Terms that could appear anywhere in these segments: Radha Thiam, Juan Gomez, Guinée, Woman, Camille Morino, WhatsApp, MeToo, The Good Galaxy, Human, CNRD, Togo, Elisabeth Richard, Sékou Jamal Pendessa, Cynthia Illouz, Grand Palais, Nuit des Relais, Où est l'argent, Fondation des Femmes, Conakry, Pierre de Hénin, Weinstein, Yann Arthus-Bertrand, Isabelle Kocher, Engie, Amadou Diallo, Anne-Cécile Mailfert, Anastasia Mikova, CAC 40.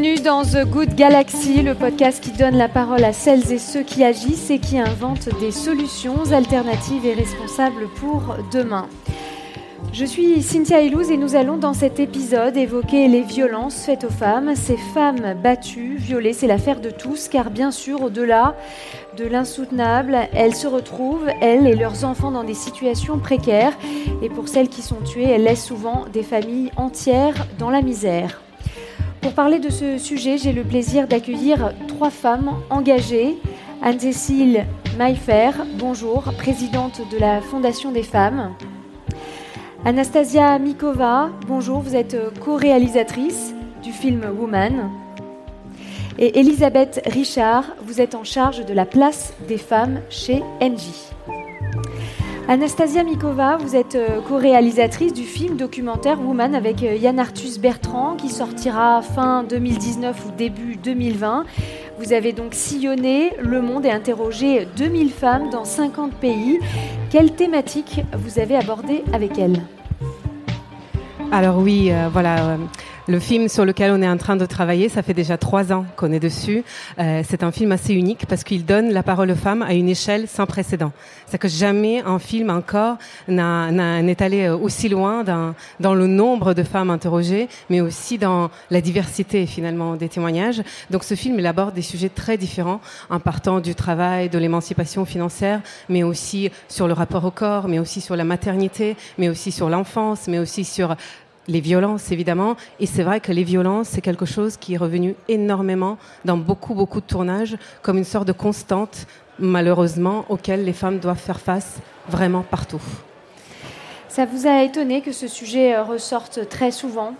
bienvenue dans The Good Galaxy, le podcast qui donne la parole à celles et ceux qui agissent et qui inventent des solutions alternatives et responsables pour demain. Je suis Cynthia Illouz et nous allons dans cet épisode évoquer les violences faites aux femmes. Ces femmes battues, violées, c'est l'affaire de tous, car bien sûr, au-delà de l'insoutenable, elles se retrouvent, elles et leurs enfants, dans des situations précaires. Et pour celles qui sont tuées, elles laissent souvent des familles entières dans la misère. Pour parler de ce sujet, j'ai le plaisir d'accueillir trois femmes engagées. Anne-Cécile Mailfert, bonjour, présidente de la Fondation des Femmes. Anastasia Mikova, bonjour, vous êtes co-réalisatrice du film Woman. Et Elisabeth Richard, vous êtes en charge de la place des femmes chez Engie. Anastasia Mikova, vous êtes co-réalisatrice du film documentaire Woman avec Yann Arthus-Bertrand qui sortira fin 2019 ou début 2020. Vous avez donc sillonné le monde et interrogé 2000 femmes dans 50 pays. Quelles thématiques vous avez abordées avec elles ? Alors oui, le film sur lequel on est en train de travailler, ça fait déjà 3 ans qu'on est dessus. C'est un film assez unique parce qu'il donne la parole aux femmes à une échelle sans précédent. C'est que jamais un film encore n'est allé aussi loin dans le nombre de femmes interrogées, mais aussi dans la diversité finalement des témoignages. Donc ce film, il aborde des sujets très différents en partant du travail, de l'émancipation financière, mais aussi sur le rapport au corps, mais aussi sur la maternité, mais aussi sur l'enfance, mais aussi sur les violences, évidemment. Et c'est vrai que les violences, c'est quelque chose qui est revenu énormément dans beaucoup, beaucoup de tournages, comme une sorte de constante, malheureusement, auquel les femmes doivent faire face vraiment partout. Ça vous a étonné que ce sujet ressorte très souvent ?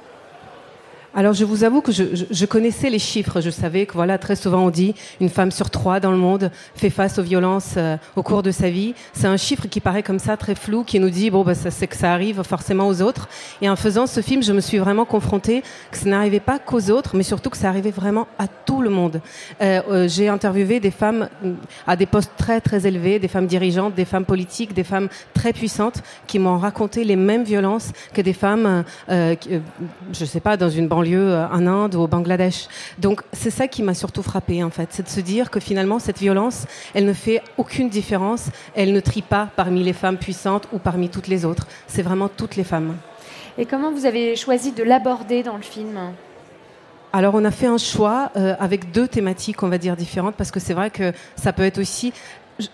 Alors, je vous avoue que je connaissais les chiffres. Je savais que, très souvent on dit une femme sur 3 dans le monde fait face aux violences au cours de sa vie. C'est un chiffre qui paraît comme ça, très flou, qui nous dit, c'est que ça arrive forcément aux autres. Et en faisant ce film, je me suis vraiment confrontée que ça n'arrivait pas qu'aux autres, mais surtout que ça arrivait vraiment à tout le monde. J'ai interviewé des femmes à des postes très, très élevés, des femmes dirigeantes, des femmes politiques, des femmes très puissantes qui m'ont raconté les mêmes violences que des femmes, dans une banque lieu en Inde ou au Bangladesh. Donc c'est ça qui m'a surtout frappée en fait, c'est de se dire que finalement cette violence, elle ne fait aucune différence, elle ne trie pas parmi les femmes puissantes ou parmi toutes les autres, c'est vraiment toutes les femmes. Et comment vous avez choisi de l'aborder dans le film ? Alors on a fait un choix avec 2 thématiques on va dire différentes parce que c'est vrai que ça peut être aussi...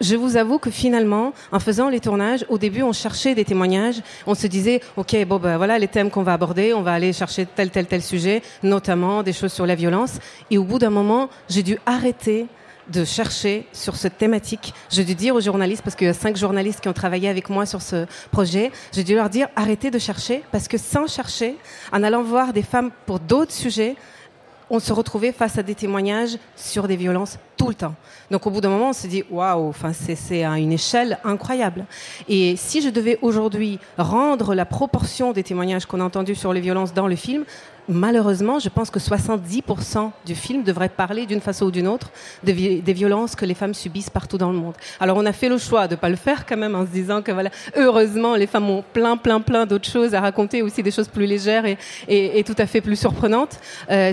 Je vous avoue que finalement, en faisant les tournages, au début, on cherchait des témoignages. On se disait, les thèmes qu'on va aborder, on va aller chercher tel sujet, notamment des choses sur la violence. Et au bout d'un moment, j'ai dû arrêter de chercher sur cette thématique. J'ai dû dire aux journalistes, parce qu'il y a 5 journalistes qui ont travaillé avec moi sur ce projet, j'ai dû leur dire, arrêtez de chercher, parce que sans chercher, en allant voir des femmes pour d'autres sujets, on se retrouvait face à des témoignages sur des violences tout le temps. Donc au bout d'un moment, on se dit c'est à une échelle incroyable. Et si je devais aujourd'hui rendre la proportion des témoignages qu'on a entendus sur les violences dans le film, malheureusement, je pense que 70% du film devrait parler d'une façon ou d'une autre des violences que les femmes subissent partout dans le monde. Alors on a fait le choix de pas le faire quand même en se disant que heureusement les femmes ont plein d'autres choses à raconter, aussi des choses plus légères et tout à fait plus surprenantes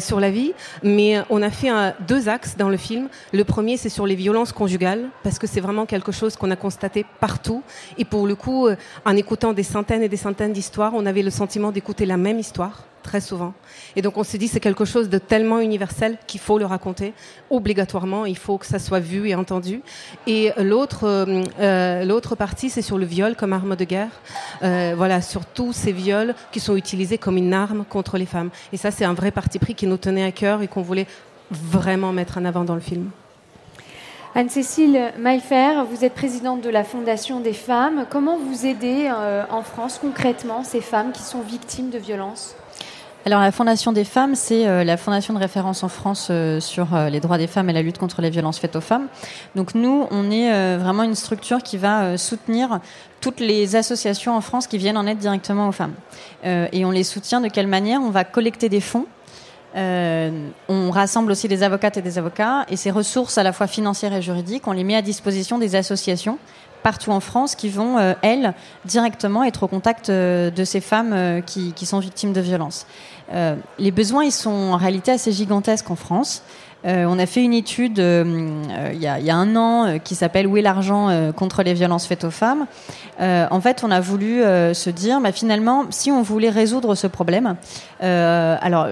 sur la vie. Mais on a fait 2 axes dans le film. Le premier, c'est sur les violences conjugales parce que c'est vraiment quelque chose qu'on a constaté partout. Et pour le coup, en écoutant des centaines et des centaines d'histoires, on avait le sentiment d'écouter la même histoire très souvent. Et donc on s'est dit c'est quelque chose de tellement universel qu'il faut le raconter obligatoirement, il faut que ça soit vu et entendu. Et l'autre partie, c'est sur le viol comme arme de guerre. Sur tous ces viols qui sont utilisés comme une arme contre les femmes. Et ça, c'est un vrai parti pris qui nous tenait à cœur et qu'on voulait vraiment mettre en avant dans le film. Anne-Cécile Mailfert, vous êtes présidente de la Fondation des Femmes. Comment vous aidez en France concrètement ces femmes qui sont victimes de violences ? Alors la Fondation des Femmes, c'est la fondation de référence en France sur les droits des femmes et la lutte contre les violences faites aux femmes. Donc nous, on est vraiment une structure qui va soutenir toutes les associations en France qui viennent en aide directement aux femmes. Et on les soutient de quelle manière ? On va collecter des fonds. On rassemble aussi des avocates et des avocats et ces ressources à la fois financières et juridiques, on les met à disposition des associations partout en France qui vont, elles, directement être au contact de ces femmes qui sont victimes de violences. Les besoins, ils sont en réalité assez gigantesques en France. On a fait une étude il y a un an qui s'appelle « Où est l'argent contre les violences faites aux femmes ?». En fait, on a voulu se dire, finalement, si on voulait résoudre ce problème, alors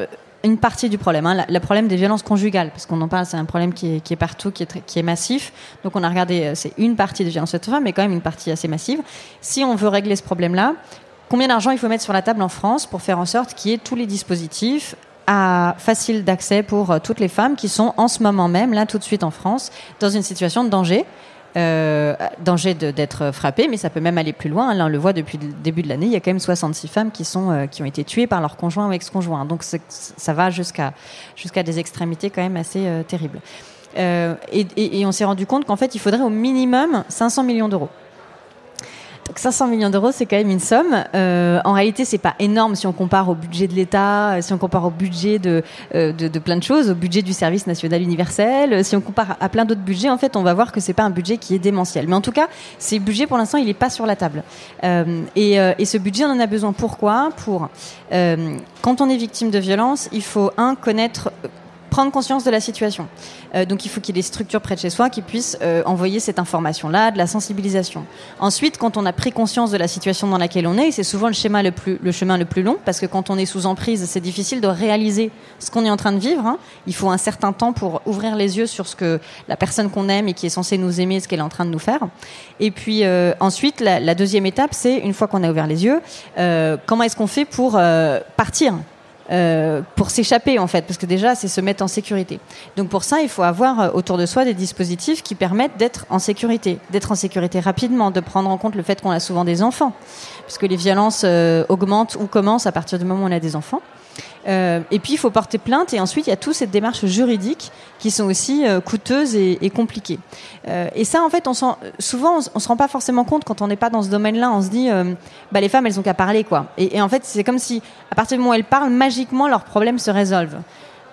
une partie du problème, le problème des violences conjugales, parce qu'on en parle, c'est un problème qui est partout, qui est massif. Donc on a regardé, c'est une partie des violences faites aux femmes, mais quand même une partie assez massive. Si on veut régler ce problème-là, combien d'argent il faut mettre sur la table en France pour faire en sorte qu'il y ait tous les dispositifs faciles d'accès pour toutes les femmes qui sont en ce moment même, là tout de suite en France, dans une situation de danger, d'être frappées, mais ça peut même aller plus loin. Là, on le voit depuis le début de l'année, il y a quand même 66 femmes qui ont été tuées par leur conjoint ou ex-conjoint. Donc ça va jusqu'à des extrémités quand même assez terribles. Et on s'est rendu compte qu'en fait, il faudrait au minimum 500 millions d'euros. Donc 500 millions d'euros, c'est quand même une somme. En réalité, c'est pas énorme si on compare au budget de l'État, si on compare au budget de plein de choses, au budget du service national universel, si on compare à plein d'autres budgets. En fait, on va voir que c'est pas un budget qui est démentiel. Mais en tout cas, ce budget, pour l'instant, il est pas sur la table. Et ce budget, on en a besoin. Pourquoi ? Quand on est victime de violence, il faut prendre conscience de la situation. Donc il faut qu'il y ait des structures près de chez soi qui puissent envoyer cette information-là, de la sensibilisation. Ensuite, quand on a pris conscience de la situation dans laquelle on est, c'est souvent le chemin le plus long, parce que quand on est sous emprise, c'est difficile de réaliser ce qu'on est en train de vivre. Il faut un certain temps pour ouvrir les yeux sur ce que la personne qu'on aime et qui est censée nous aimer, ce qu'elle est en train de nous faire. Et puis ensuite, la deuxième étape, c'est, une fois qu'on a ouvert les yeux, comment est-ce qu'on fait pour partir ? Pour s'échapper, en fait, parce que déjà c'est se mettre en sécurité. Donc pour ça, il faut avoir autour de soi des dispositifs qui permettent d'être en sécurité rapidement, de prendre en compte le fait qu'on a souvent des enfants, puisque les violences augmentent ou commencent à partir du moment où on a des enfants. Et puis il faut porter plainte, et ensuite il y a toute cette démarche juridique qui sont aussi coûteuses et compliquées. Et ça, en fait, on se rend pas forcément compte quand on n'est pas dans ce domaine-là. On se dit, les femmes, elles n'ont qu'à parler, quoi. Et en fait, c'est comme si, à partir du moment où elles parlent, magiquement, leurs problèmes se résolvent.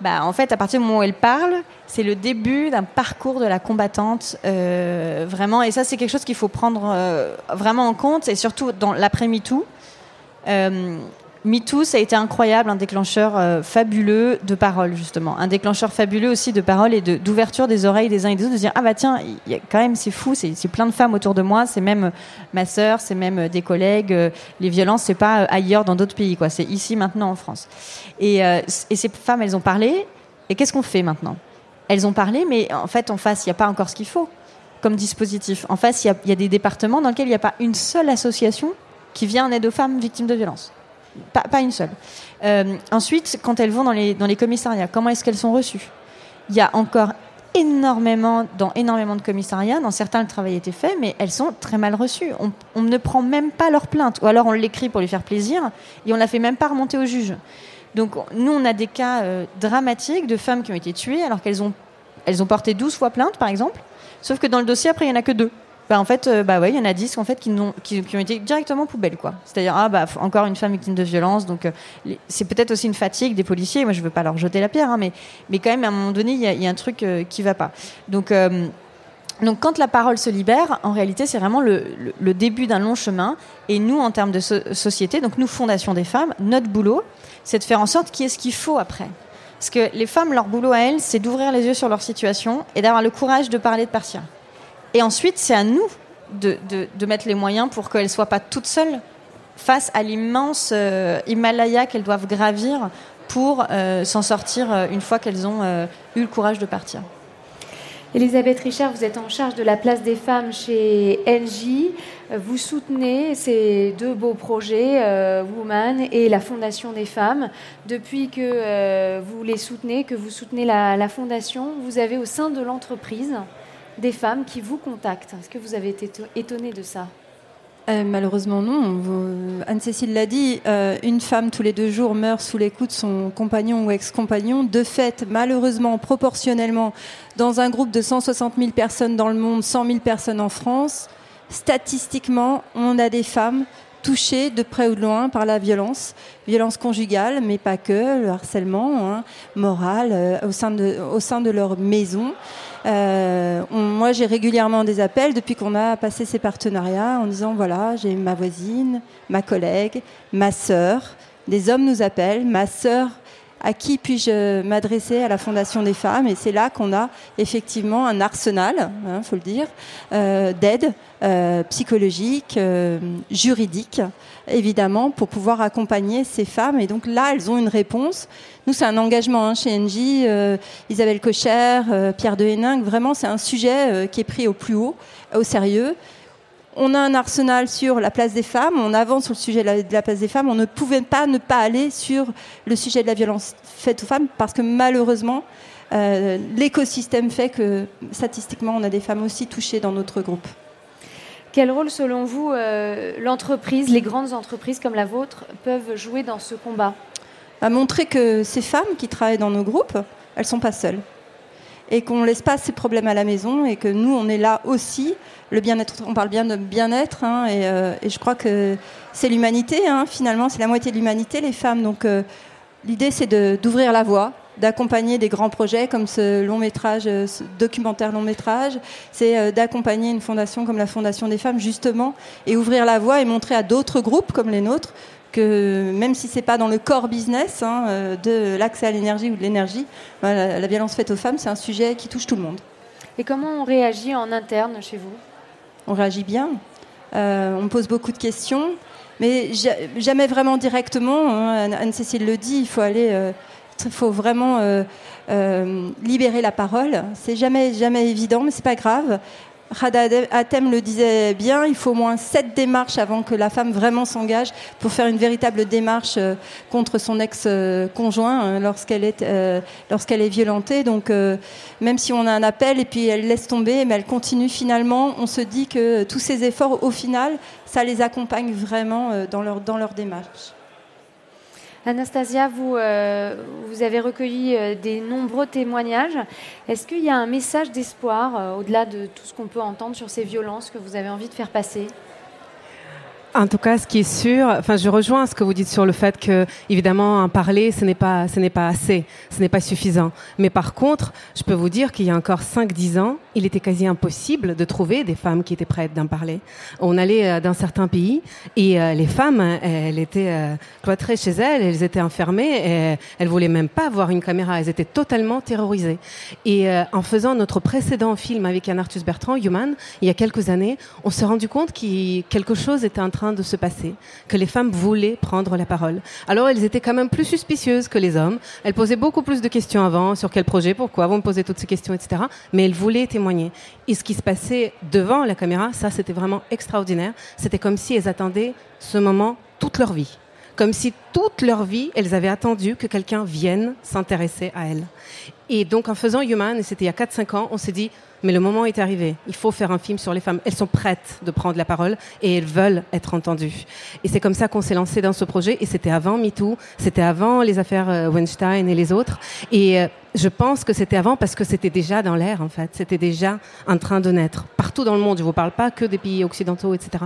En fait, à partir du moment où elles parlent, c'est le début d'un parcours de la combattante, vraiment. Et ça, c'est quelque chose qu'il faut prendre vraiment en compte, et surtout dans l'après-MeToo. MeToo, ça a été incroyable, un déclencheur fabuleux de parole, justement. Un déclencheur fabuleux aussi de parole et d'ouverture des oreilles des uns et des autres, de dire, y a quand même, c'est fou, c'est plein de femmes autour de moi, c'est même ma sœur, c'est même des collègues. Les violences, c'est pas ailleurs dans d'autres pays, quoi. C'est ici, maintenant, en France. Et ces femmes, elles ont parlé, et qu'est-ce qu'on fait maintenant ? Elles ont parlé, mais en fait, en face, il n'y a pas encore ce qu'il faut comme dispositif. En face, il y a des départements dans lesquels il n'y a pas une seule association qui vient en aide aux femmes victimes de violences. Pas une seule. Ensuite, quand elles vont dans les commissariats, comment est-ce qu'elles sont reçues ? Il y a encore énormément de commissariats, dans certains le travail a été fait, mais elles sont très mal reçues. On ne prend même pas leur plainte, ou alors on l'écrit pour lui faire plaisir, et on la fait même pas remonter au juge. Donc nous, on a des cas dramatiques de femmes qui ont été tuées alors qu'elles ont porté 12 fois plainte, par exemple, sauf que dans le dossier, après, il n'y en a que 2. En fait, il y en a 10 en fait, qui ont été directement poubelles, quoi. C'est-à-dire, encore une femme victime de violence. Donc, c'est peut-être aussi une fatigue des policiers. Moi, je ne veux pas leur jeter la pierre, mais quand même, à un moment donné, il y a un truc qui ne va pas. Donc, quand la parole se libère, en réalité, c'est vraiment le début d'un long chemin. Et nous, en termes de société, donc nous, Fondation des Femmes, notre boulot, c'est de faire en sorte qu'il y ait ce qu'il faut après. Parce que les femmes, leur boulot à elles, c'est d'ouvrir les yeux sur leur situation et d'avoir le courage de parler, de partir. Et ensuite, c'est à nous de mettre les moyens pour qu'elles ne soient pas toutes seules face à l'immense Himalaya qu'elles doivent gravir pour s'en sortir une fois qu'elles ont eu le courage de partir. Elisabeth Richard, vous êtes en charge de la place des femmes chez Engie. Vous soutenez ces deux beaux projets, Woman et la Fondation des Femmes. Depuis que vous les soutenez, que vous soutenez la Fondation, vous avez au sein de l'entreprise des femmes qui vous contactent. Est-ce que vous avez été étonnée de ça ? Malheureusement, non. Anne-Cécile l'a dit, une femme tous les 2 jours meurt sous les coups de son compagnon ou ex-compagnon. De fait, malheureusement, proportionnellement, dans un groupe de 160 000 personnes dans le monde, 100 000 personnes en France, statistiquement, on a des femmes touchés de près ou de loin par la violence, violence conjugale, mais pas que, le harcèlement moral au sein de leur maison. Moi, j'ai régulièrement des appels depuis qu'on a passé ces partenariats en disant, voilà, j'ai ma voisine, ma collègue, ma sœur. Des hommes nous appellent, ma sœur, à qui puis-je m'adresser à la Fondation des Femmes? Et c'est là qu'on a effectivement un arsenal, faut le dire, d'aide psychologique, juridique, évidemment, pour pouvoir accompagner ces femmes. Et donc là, elles ont une réponse. Nous, c'est un engagement chez Engie, Isabelle Kocher, Pierre de Hénin. Vraiment, c'est un sujet qui est pris au plus haut, au sérieux. On a un arsenal sur la place des femmes, on avance sur le sujet de la place des femmes, on ne pouvait pas ne pas aller sur le sujet de la violence faite aux femmes, parce que malheureusement, l'écosystème fait que, statistiquement, on a des femmes aussi touchées dans notre groupe. Quel rôle, selon vous, l'entreprise, les grandes entreprises comme la vôtre, peuvent jouer dans ce combat? À montrer que ces femmes qui travaillent dans nos groupes, elles ne sont pas seules. Et qu'on ne laisse pas ces problèmes à la maison, et que nous, on est là aussi. Le bien-être, on parle bien de bien-être, et je crois que c'est l'humanité, finalement, c'est la moitié de l'humanité, les femmes. Donc l'idée, c'est d'ouvrir la voie, d'accompagner des grands projets comme ce long-métrage, ce documentaire long-métrage, c'est d'accompagner une fondation comme la Fondation des Femmes, justement, et ouvrir la voie et montrer à d'autres groupes comme les nôtres que même si c'est pas dans le core business de l'accès à l'énergie ou de l'énergie, la violence faite aux femmes, c'est un sujet qui touche tout le monde. Et comment on réagit en interne chez vous ? On réagit bien, on pose beaucoup de questions, mais jamais vraiment directement. Anne-Cécile le dit, il faut vraiment libérer la parole. C'est jamais évident, mais c'est pas grave. Radha Thiam le disait bien, il faut au moins 7 démarches avant que la femme vraiment s'engage pour faire une véritable démarche contre son ex-conjoint lorsqu'elle est violentée. Donc même si on a un appel et puis elle laisse tomber, mais elle continue finalement, on se dit que tous ces efforts, au final, ça les accompagne vraiment dans leur démarche. Anastasia, vous avez recueilli des nombreux témoignages. Est-ce qu'il y a un message d'espoir, au-delà de tout ce qu'on peut entendre sur ces violences, que vous avez envie de faire passer ? En tout cas, ce qui est sûr, je rejoins ce que vous dites sur le fait que, évidemment, en parler, ce n'est pas assez, ce n'est pas suffisant. Mais par contre, je peux vous dire qu'il y a encore 5-10 ans, il était quasi impossible de trouver des femmes qui étaient prêtes d'en parler. On allait dans certains pays et les femmes, elles étaient cloîtrées chez elles, elles étaient enfermées, et elles voulaient même pas voir une caméra, elles étaient totalement terrorisées. Et en faisant notre précédent film avec Yann Arthus-Bertrand, Human, il y a quelques années, on s'est rendu compte que quelque chose était en train de se passer, que les femmes voulaient prendre la parole. Alors, elles étaient quand même plus suspicieuses que les hommes. Elles posaient beaucoup plus de questions avant, sur quel projet, pourquoi, vont me poser toutes ces questions, etc. Mais elles voulaient témoigner. Et ce qui se passait devant la caméra, ça, c'était vraiment extraordinaire. C'était comme si elles attendaient ce moment toute leur vie. Comme si toute leur vie, elles avaient attendu que quelqu'un vienne s'intéresser à elles. Et donc, en faisant Human, et c'était il y a 4-5 ans, on s'est dit, mais le moment est arrivé. Il faut faire un film sur les femmes. Elles sont prêtes de prendre la parole et elles veulent être entendues. Et c'est comme ça qu'on s'est lancé dans ce projet. Et c'était avant MeToo, c'était avant les affaires Weinstein et les autres. Et je pense que c'était avant parce que c'était déjà dans l'air, en fait. C'était déjà en train de naître. Partout dans le monde, je ne vous parle pas que des pays occidentaux, etc.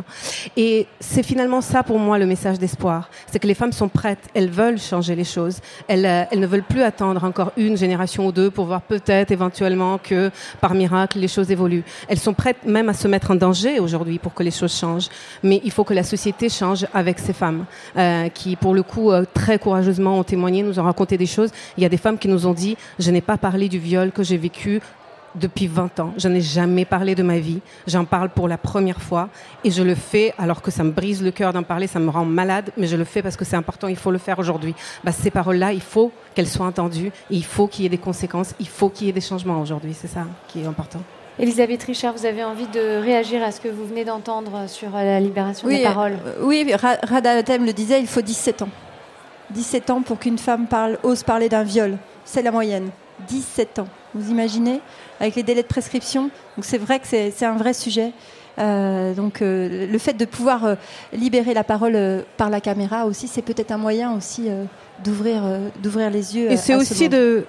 Et c'est finalement ça, pour moi, le message d'espoir. C'est que les femmes sont prêtes. Elles veulent changer les choses. Elles ne veulent plus attendre encore une génération ou deux pour voir peut-être, éventuellement, que par miracle, les choses évoluent. Elles sont prêtes même à se mettre en danger aujourd'hui pour que les choses changent. Mais il faut que la société change avec ces femmes qui, pour le coup, très courageusement ont témoigné, nous ont raconté des choses. Il y a des femmes qui nous ont dit « Je n'ai pas parlé du viol que j'ai vécu depuis 20 ans. Je n'ai jamais parlé de ma vie. J'en parle pour la première fois et je le fais alors que ça me brise le cœur d'en parler, ça me rend malade, mais je le fais parce que c'est important, il faut le faire aujourd'hui. » Ces paroles-là, il faut qu'elles soient entendues, il faut qu'il y ait des conséquences, il faut qu'il y ait des changements aujourd'hui. C'est ça qui est important. Elisabeth Richard, vous avez envie de réagir à ce que vous venez d'entendre sur la libération des paroles. Oui, Radha Thiam le disait, il faut 17 ans. 17 ans pour qu'une femme ose parler d'un viol. C'est la moyenne. 17 ans. Vous imaginez ? Avec les délais de prescription. Donc c'est vrai que c'est un vrai sujet. Donc le fait de pouvoir libérer la parole par la caméra aussi, c'est peut-être un moyen aussi d'ouvrir les yeux. Et c'est aussi de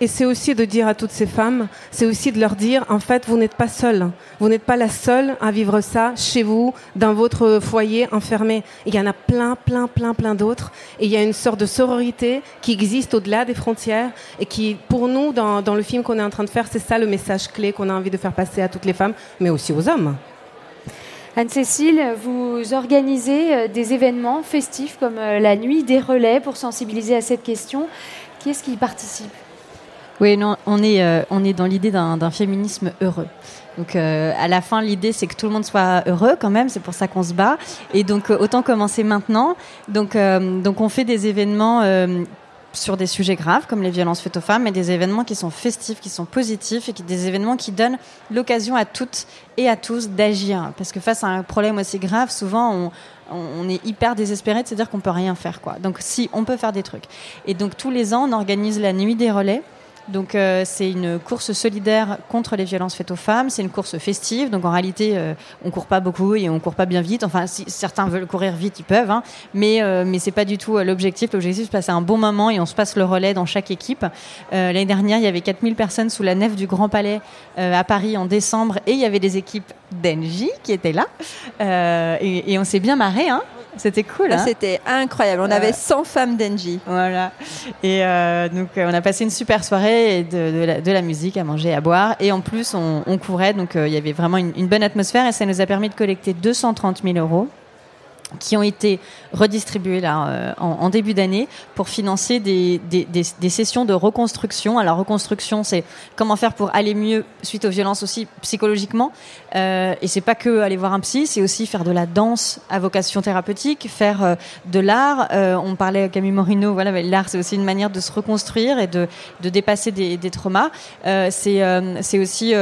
Et c'est aussi de dire à toutes ces femmes, c'est aussi de leur dire, en fait, vous n'êtes pas seules. Vous n'êtes pas la seule à vivre ça chez vous, dans votre foyer enfermé. Il y en a plein d'autres. Et il y a une sorte de sororité qui existe au-delà des frontières et qui, pour nous, dans le film qu'on est en train de faire, c'est ça le message clé qu'on a envie de faire passer à toutes les femmes, mais aussi aux hommes. Anne-Cécile, vous organisez des événements festifs comme la Nuit des Relais pour sensibiliser à cette question. Qui est-ce qui y participe ? Oui, non, on est dans l'idée d'un féminisme heureux. Donc à la fin, l'idée c'est que tout le monde soit heureux quand même, c'est pour ça qu'on se bat. Et donc autant commencer maintenant. Donc on fait des événements sur des sujets graves comme les violences faites aux femmes, mais des événements qui sont festifs, qui sont positifs, et des événements qui donnent l'occasion à toutes et à tous d'agir. Parce que face à un problème aussi grave, souvent on est hyper désespéré de se dire qu'on peut rien faire, quoi. Donc si, on peut faire des trucs. Et donc tous les ans, on organise la Nuit des Relais. Donc c'est une course solidaire contre les violences faites aux femmes, c'est une course festive, donc en réalité on court pas beaucoup et on court pas bien vite, enfin si certains veulent courir vite ils peuvent, hein, mais c'est pas du tout l'objectif c'est de passer un bon moment et on se passe le relais dans chaque équipe. L'année dernière il y avait 4000 personnes sous la nef du Grand Palais à Paris en décembre et il y avait des équipes d'Engie qui étaient là et on s'est bien marrés, hein. C'était cool, hein. C'était incroyable. On avait 100 femmes d'Engie. Voilà. Et donc, on a passé une super soirée et de la musique à manger, à boire. Et en plus, on courait. Donc, il y avait vraiment une bonne atmosphère. Et ça nous a permis de collecter 230 000 € qui ont été redistribués là en début d'année pour financer des sessions de reconstruction. Alors, reconstruction, c'est comment faire pour aller mieux suite aux violences aussi psychologiquement. Et c'est pas que aller voir un psy, c'est aussi faire de la danse à vocation thérapeutique, faire de l'art. On parlait à Camille Morino, voilà, mais l'art c'est aussi une manière de se reconstruire et de dépasser des traumas. C'est aussi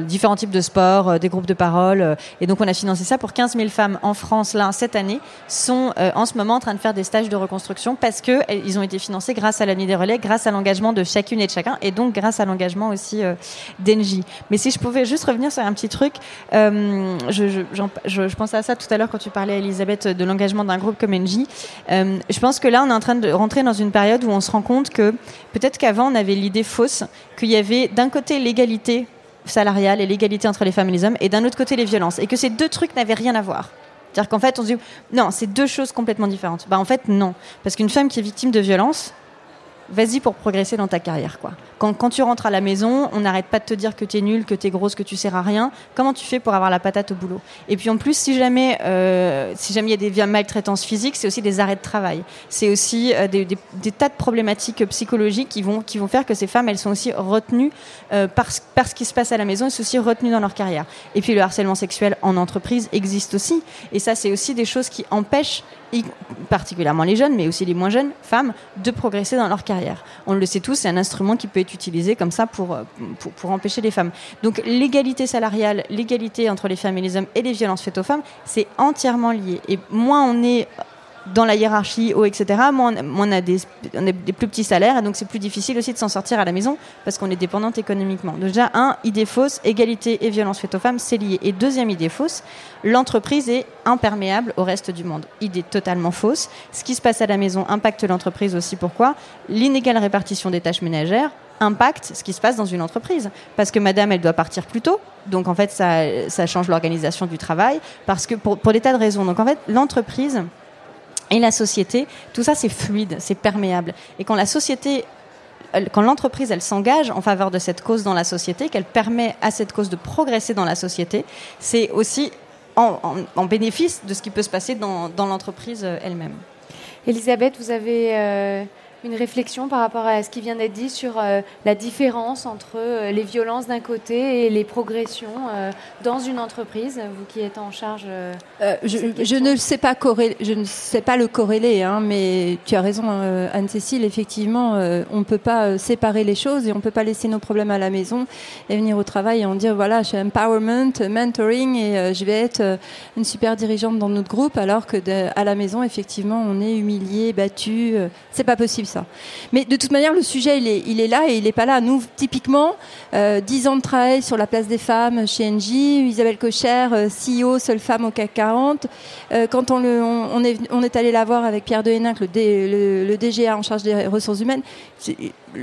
différents types de sports, des groupes de parole. Et donc on a financé ça pour 15 000 femmes en France là cette année sont en ce moment en train de faire des stages de reconstruction parce que ils ont été financés grâce à la Nuit des Relais, grâce à l'engagement de chacune et de chacun, et donc grâce à l'engagement aussi d'Engie. Mais si je pouvais juste revenir sur un petit truc. Je pensais à ça tout à l'heure quand tu parlais, Elisabeth, de l'engagement d'un groupe comme Engie. Je pense que là, on est en train de rentrer dans une période où on se rend compte que peut-être qu'avant, on avait l'idée fausse qu'il y avait d'un côté l'égalité salariale et l'égalité entre les femmes et les hommes, et d'un autre côté les violences, et que ces deux trucs n'avaient rien à voir. C'est-à-dire qu'en fait, on se dit non, c'est deux choses complètement différentes. Bah en fait, non, parce qu'une femme qui est victime de violence, vas-y pour progresser dans ta carrière, quoi. Quand tu rentres à la maison, on n'arrête pas de te dire que t'es nulle, que t'es grosse, que tu sers à rien. Comment tu fais pour avoir la patate au boulot ? Et puis en plus, si jamais il y a des maltraitances physiques, c'est aussi des arrêts de travail. C'est aussi des tas de problématiques psychologiques qui vont faire que ces femmes, elles sont aussi retenues par ce qui se passe à la maison, elles sont aussi retenues dans leur carrière. Et puis le harcèlement sexuel en entreprise existe aussi. Et ça, c'est aussi des choses qui empêchent, particulièrement les jeunes, mais aussi les moins jeunes femmes, de progresser dans leur carrière. On le sait tous, c'est un instrument qui peut être utilisé comme ça pour empêcher les femmes. Donc l'égalité salariale, l'égalité entre les femmes et les hommes et les violences faites aux femmes, c'est entièrement lié. Et moins on est dans la hiérarchie haut, etc., moins on a des plus petits salaires, et donc c'est plus difficile aussi de s'en sortir à la maison parce qu'on est dépendante économiquement. Déjà, idée fausse, égalité et violence faite aux femmes, c'est lié. Et deuxième idée fausse, l'entreprise est imperméable au reste du monde. Idée totalement fausse. Ce qui se passe à la maison impacte l'entreprise aussi. Pourquoi ? L'inégale répartition des tâches ménagères impacte ce qui se passe dans une entreprise. Parce que madame, elle doit partir plus tôt. Donc, en fait, ça change l'organisation du travail. Parce que pour des tas de raisons. Donc, en fait, l'entreprise et la société, tout ça, c'est fluide, c'est perméable. Et quand l'entreprise, elle s'engage en faveur de cette cause dans la société, qu'elle permet à cette cause de progresser dans la société, c'est aussi en bénéfice de ce qui peut se passer dans l'entreprise elle-même. Elisabeth, vous avez une réflexion par rapport à ce qui vient d'être dit sur la différence entre les violences d'un côté et les progressions dans une entreprise, vous qui êtes en charge je ne sais pas le corréler, hein, mais tu as raison, Anne-Cécile, effectivement, on ne peut pas séparer les choses et on ne peut pas laisser nos problèmes à la maison et venir au travail et en dire voilà, je suis empowerment, mentoring et je vais être une super dirigeante dans notre groupe, alors qu'à la maison, effectivement, on est humilié, battu, c'est pas possible. Ça. Mais de toute manière, le sujet, il est là et il n'est pas là. Nous, typiquement, 10 ans de travail sur la place des femmes chez Engie, Isabelle Kocher, CEO, seule femme au CAC 40. Quand on est allé la voir avec Pierre de Hénin, le DGA en charge des ressources humaines,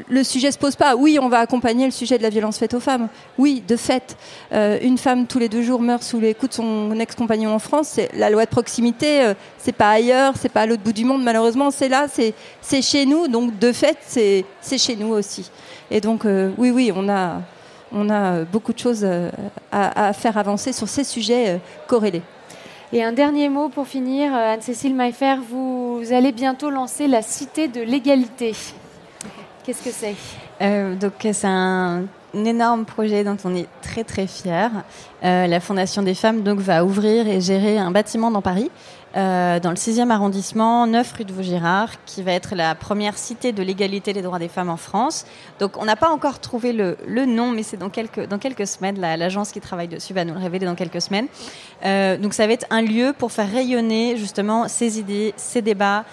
le sujet ne se pose pas. Oui, on va accompagner le sujet de la violence faite aux femmes. Oui, de fait, une femme tous les 2 jours meurt sous les coups de son ex-compagnon en France. C'est la loi de proximité, c'est pas ailleurs, c'est pas à l'autre bout du monde. Malheureusement, c'est là, c'est chez nous. Donc, de fait, c'est chez nous aussi. Et donc, oui, on a beaucoup de choses à faire avancer sur ces sujets corrélés. Et un dernier mot pour finir, Anne-Cécile Mailfert, vous allez bientôt lancer la Cité de l'égalité. Qu'est-ce que c'est ? Donc, c'est un énorme projet dont on est très très fiers. La Fondation des Femmes donc, va ouvrir et gérer un bâtiment dans Paris, dans le 6e arrondissement, 9 rue de Vaugirard, qui va être la première cité de l'égalité des droits des femmes en France. Donc, on n'a pas encore trouvé le nom, mais c'est dans quelques semaines. L'agence qui travaille dessus va nous le révéler dans quelques semaines. Donc, ça va être un lieu pour faire rayonner justement ces idées, ces débats,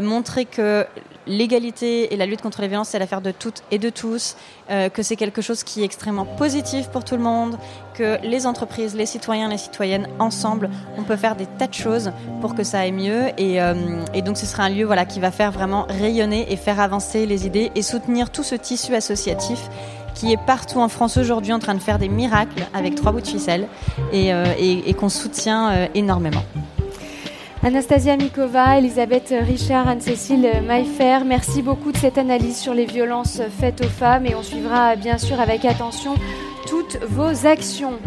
montrer que l'égalité et la lutte contre les violences, c'est l'affaire de toutes et de tous, que c'est quelque chose qui est extrêmement positif pour tout le monde, que les entreprises, les citoyens, les citoyennes, ensemble, on peut faire des tas de choses pour que ça aille mieux. Et donc, ce sera un lieu qui va faire vraiment rayonner et faire avancer les idées et soutenir tout ce tissu associatif qui est partout en France aujourd'hui en train de faire des miracles avec 3 bouts de ficelle et qu'on soutient énormément. Anastasia Mikova, Elisabeth Richard, Anne-Cécile Mailfert, merci beaucoup de cette analyse sur les violences faites aux femmes et on suivra bien sûr avec attention toutes vos actions.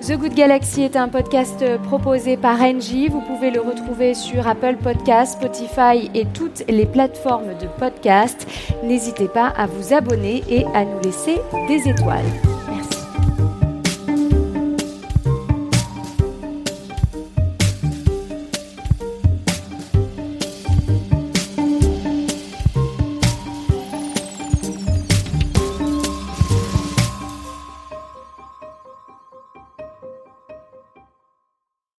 The Good Galaxy est un podcast proposé par Engie. Vous pouvez le retrouver sur Apple Podcasts, Spotify et toutes les plateformes de podcast. N'hésitez pas à vous abonner et à nous laisser des étoiles.